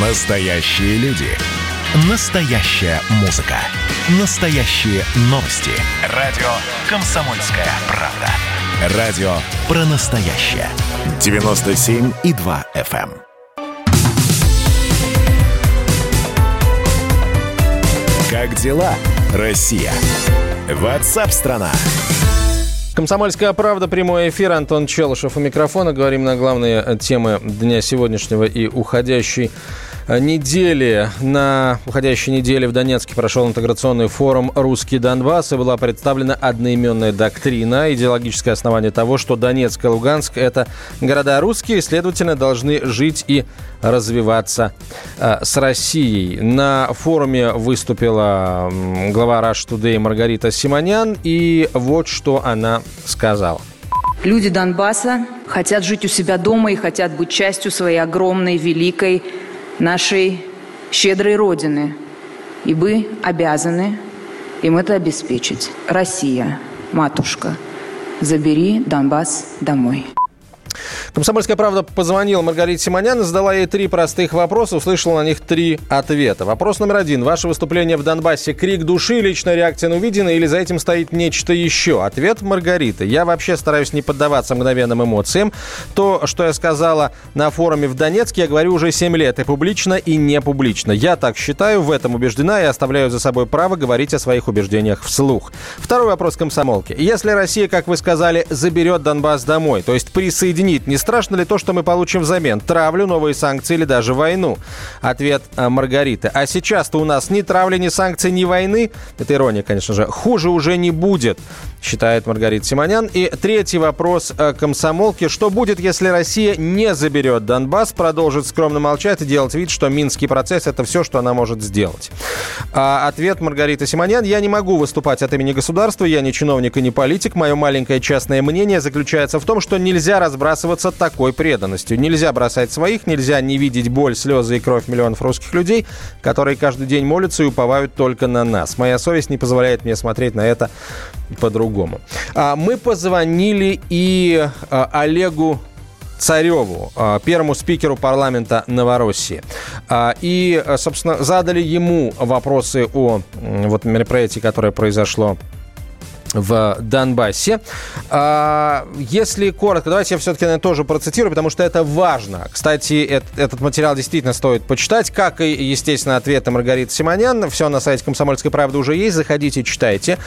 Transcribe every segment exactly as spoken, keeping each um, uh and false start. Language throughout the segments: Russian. Настоящие люди. Настоящая музыка. Настоящие новости. Радио «Комсомольская правда». Радио про настоящее. девяносто семь и два эф эм. Как дела, Россия? Ватсап-страна. «Комсомольская правда», прямой эфир, Антон Челышев у микрофона. Говорим на главные темы дня сегодняшнего и уходящей недели. На уходящей неделе в Донецке прошел интеграционный форум «Русский Донбасс», и была представлена одноименная доктрина, идеологическое основание того, что Донецк и Луганск – это города русские, следовательно, должны жить и развиваться э, с Россией. На форуме выступила глава Раша Тудей Маргарита Симоньян, и вот что она сказала. Люди Донбасса хотят жить у себя дома и хотят быть частью своей огромной, великой, нашей щедрой Родины. И вы обязаны им это обеспечить. Россия, матушка, забери Донбасс домой. «Комсомольская правда» позвонила Маргарите Симоньян и задала ей три простых вопроса, услышала на них три ответа. Вопрос номер один. Ваше выступление в Донбассе – крик души, личная реакция на увиденное, или за этим стоит нечто еще? Ответ Маргариты. Я вообще стараюсь не поддаваться мгновенным эмоциям. То, что я сказала на форуме в Донецке, я говорю уже семь лет, и публично, и не публично. Я так считаю, в этом убеждена и оставляю за собой право говорить о своих убеждениях вслух. Второй вопрос комсомолки. Если Россия, как вы сказали, заберет Донбасс домой, то есть присоединится, не страшно ли то, что мы получим взамен? Травлю, новые санкции или даже войну? Ответ Маргариты. А сейчас-то у нас ни травли, ни санкций, ни войны. Это ирония, конечно же. Хуже уже не будет, считает Маргарита Симоньян. И третий вопрос комсомолки. Что будет, если Россия не заберет Донбасс, продолжит скромно молчать и делать вид, что Минский процесс – это все, что она может сделать? А ответ Маргариты Симоньян. Я не могу выступать от имени государства, я не чиновник и не политик. Мое маленькое частное мнение заключается в том, что нельзя разбрасывать такой преданностью. Нельзя бросать своих, нельзя не видеть боль, слезы и кровь миллионов русских людей, которые каждый день молятся и уповают только на нас. Моя совесть не позволяет мне смотреть на это по-другому. Мы позвонили и Олегу Цареву, первому спикеру парламента Новороссии. И, собственно, задали ему вопросы о вот, мероприятии, которое произошло в Донбассе. Если коротко, давайте я все-таки, наверное, тоже процитирую, потому что это важно. Кстати, этот, этот материал действительно стоит почитать, как и, естественно, ответы Маргариты Симоньян. Все на сайте «Комсомольской правды» уже есть. Заходите, читайте.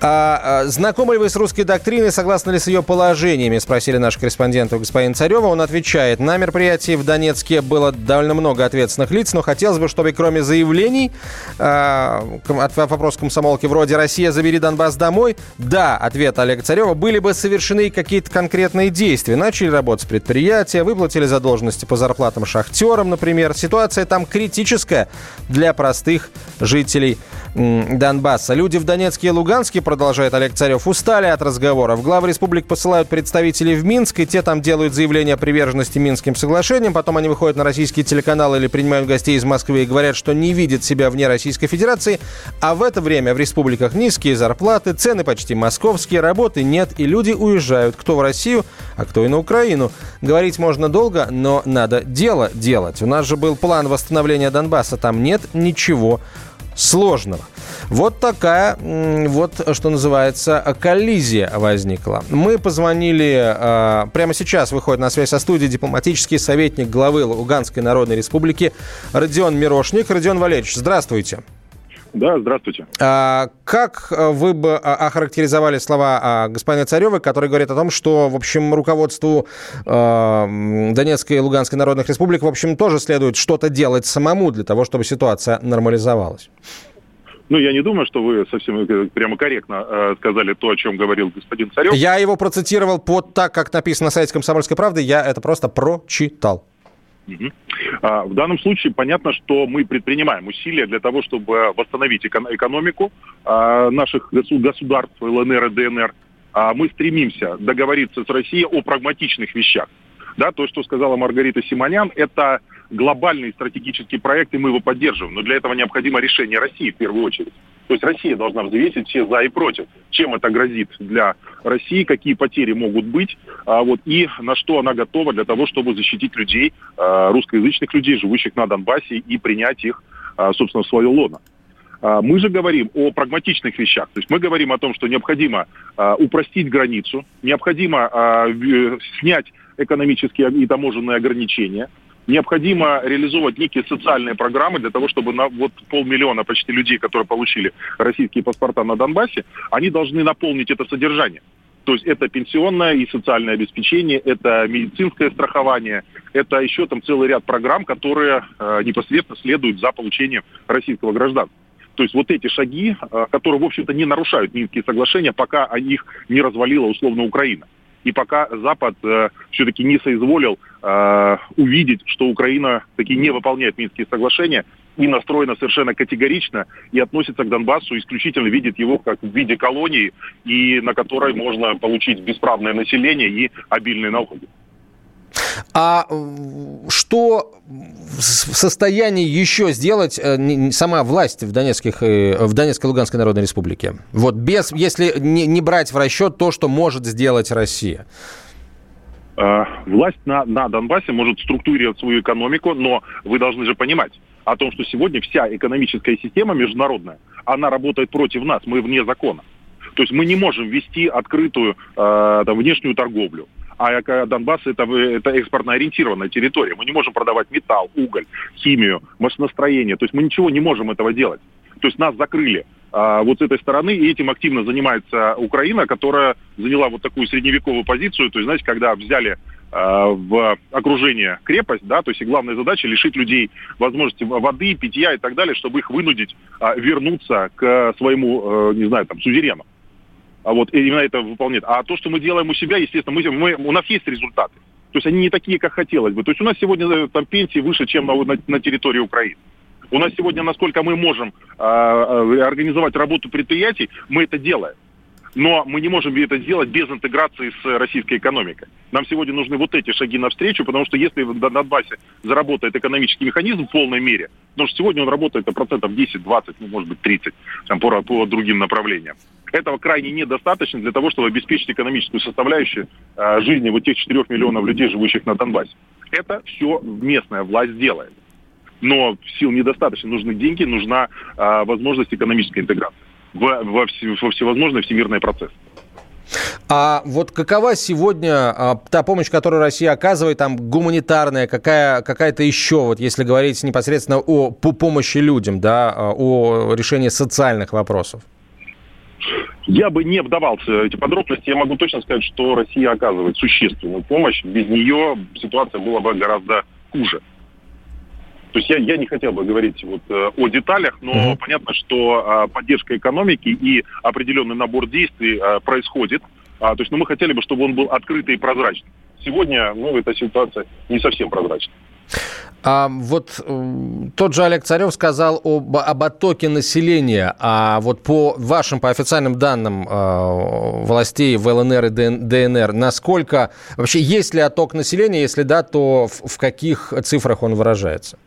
«Знакомы ли вы с русской доктриной? Согласны ли с ее положениями?» — спросили наши корреспонденты у господина Царева. Он отвечает. На мероприятии в Донецке было довольно много ответственных лиц, но хотелось бы, чтобы кроме заявлений от вопроса комсомолки вроде «Россия, забери Донбасс домой», да, ответ Олега Царева, были бы совершены какие-то конкретные действия. Начали работать предприятия, выплатили задолженности по зарплатам шахтерам, например. Ситуация там критическая для простых жителей Донбасса. Люди в Донецке и Луганске, продолжает Олег Царев, устали от разговоров. Главы республик посылают представителей в Минск, и те там делают заявление о приверженности Минским соглашениям. Потом они выходят на российские телеканалы или принимают гостей из Москвы и говорят, что не видят себя вне Российской Федерации. А в это время в республиках низкие зарплаты, цены почти московские, работы нет, и люди уезжают. Кто в Россию, а кто и на Украину. Говорить можно долго, но надо дело делать. У нас же был план восстановления Донбасса, там нет ничего сложного. Вот такая, вот что называется, коллизия возникла. Мы позвонили, прямо сейчас выходит на связь со студией дипломатический советник главы Луганской Народной Республики Родион Мирошник. Родион Валерьевич, здравствуйте. Да, здравствуйте. А, как вы бы охарактеризовали слова господина Царева, который говорит о том, что, в общем, руководству э, Донецкой и Луганской народных республик, в общем, тоже следует что-то делать самому для того, чтобы ситуация нормализовалась? Ну, я не думаю, что вы совсем прямо корректно э, сказали то, о чем говорил господин Царев. Я его процитировал под так, как написано на сайте «Комсомольской правды», я это просто прочитал. В данном случае понятно, что мы предпринимаем усилия для того, чтобы восстановить экономику наших государств ЛНР и ДНР. Мы стремимся договориться с Россией о прагматичных вещах. Да, то, что сказала Маргарита Симоньян, это глобальный стратегический проект, и мы его поддерживаем. Но для этого необходимо решение России в первую очередь. То есть Россия должна взвесить все за и против, чем это грозит для России, какие потери могут быть, а вот, и на что она готова для того, чтобы защитить людей, русскоязычных людей, живущих на Донбассе, и принять их, собственно, в свое лоно. Мы же говорим о прагматичных вещах. То есть мы говорим о том, что необходимо упростить границу, необходимо снять экономические и таможенные ограничения, необходимо реализовывать некие социальные программы для того, чтобы на, вот полмиллиона почти людей, которые получили российские паспорта на Донбассе, они должны наполнить это содержание. То есть это пенсионное и социальное обеспечение, это медицинское страхование, это еще там целый ряд программ, которые э, непосредственно следуют за получением российского гражданства. То есть вот эти шаги, э, которые, в общем-то, не нарушают Минские соглашения, пока о них не развалила условно Украина. И пока Запад э, все-таки не соизволил э, увидеть, что Украина таки не выполняет Минские соглашения и настроена совершенно категорично и относится к Донбассу, исключительно видит его как в виде колонии, и на которой можно получить бесправное население и обильные налоги. А что в состоянии еще сделать сама власть в Донецких, в Донецкой и Луганской Народной Республике? Вот без, если не, не брать в расчет то, что может сделать Россия. Власть на, на Донбассе может структурировать свою экономику, но вы должны же понимать о том, что сегодня вся экономическая система международная, она работает против нас, мы вне закона. То есть мы не можем вести открытую э, там, внешнюю торговлю. А Донбасс это, это экспортно-ориентированная территория. Мы не можем продавать металл, уголь, химию, машиностроение. То есть мы ничего не можем этого делать. То есть нас закрыли а, вот с этой стороны, и этим активно занимается Украина, которая заняла вот такую средневековую позицию. То есть, знаете, когда взяли а, в окружение крепость, да, то есть и главная задача лишить людей возможности воды, питья и так далее, чтобы их вынудить а, вернуться к своему, а, не знаю, там, сузерену. А вот именно это выполняет. А то, что мы делаем у себя, естественно, мы, мы, у нас есть результаты. То есть они не такие, как хотелось бы. То есть у нас сегодня там пенсии выше, чем на, на, на территории Украины. У нас сегодня, насколько мы можем э, организовать работу предприятий, мы это делаем. Но мы не можем это сделать без интеграции с российской экономикой. Нам сегодня нужны вот эти шаги навстречу, потому что если на Донбассе заработает экономический механизм в полной мере, потому что сегодня он работает на процентов десять-двадцать, ну, может быть, тридцать, там, по, по другим направлениям. Этого крайне недостаточно для того, чтобы обеспечить экономическую составляющую э, жизни вот тех четырёх миллионов людей, живущих на Донбассе. Это все местная власть делает. Но сил недостаточно. Нужны деньги, нужна э, возможность экономической интеграции во, во, во всевозможные всемирные процессы. А вот какова сегодня а, та помощь, которую Россия оказывает, там гуманитарная, какая, какая-то еще, вот если говорить непосредственно о по помощи людям, да, о решении социальных вопросов? Я бы не вдавался в эти подробности. Я могу точно сказать, что Россия оказывает существенную помощь. Без нее ситуация была бы гораздо хуже. То есть я, я не хотел бы говорить вот, э, о деталях, но mm-hmm. понятно, что э, поддержка экономики и определенный набор действий э, происходит. А, то есть ну, мы хотели бы, чтобы он был открытый и прозрачный. Сегодня ну, эта ситуация не совсем прозрачна. А вот тот же Олег Царев сказал об, об оттоке населения. А вот по вашим, по официальным данным э, властей в ЛНР и ДНР, насколько вообще есть ли отток населения? Если да, то в, в каких цифрах он выражается?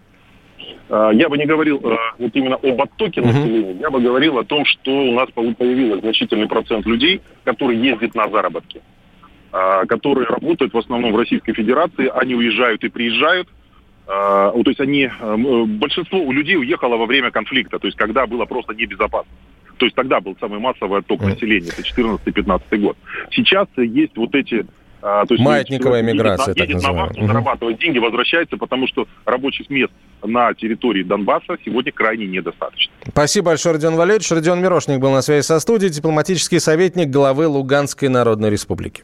Я бы не говорил э, вот именно об оттоке населения, я бы говорил о том, что у нас появился значительный процент людей, которые ездят на заработки, э, которые работают в основном в Российской Федерации, они уезжают и приезжают. То есть они, большинство у людей уехало во время конфликта, то есть когда было просто небезопасно. То есть тогда был самый массовый отток населения, это четырнадцатый-пятнадцатый год. Сейчас есть вот эти... То есть маятниковая миграция, так называемая. Едет на Марс, зарабатывает деньги, возвращается, потому что рабочих мест на территории Донбасса сегодня крайне недостаточно. Спасибо большое, Родион Валерьевич. Родион Мирошник был на связи со студией, дипломатический советник главы Луганской Народной Республики.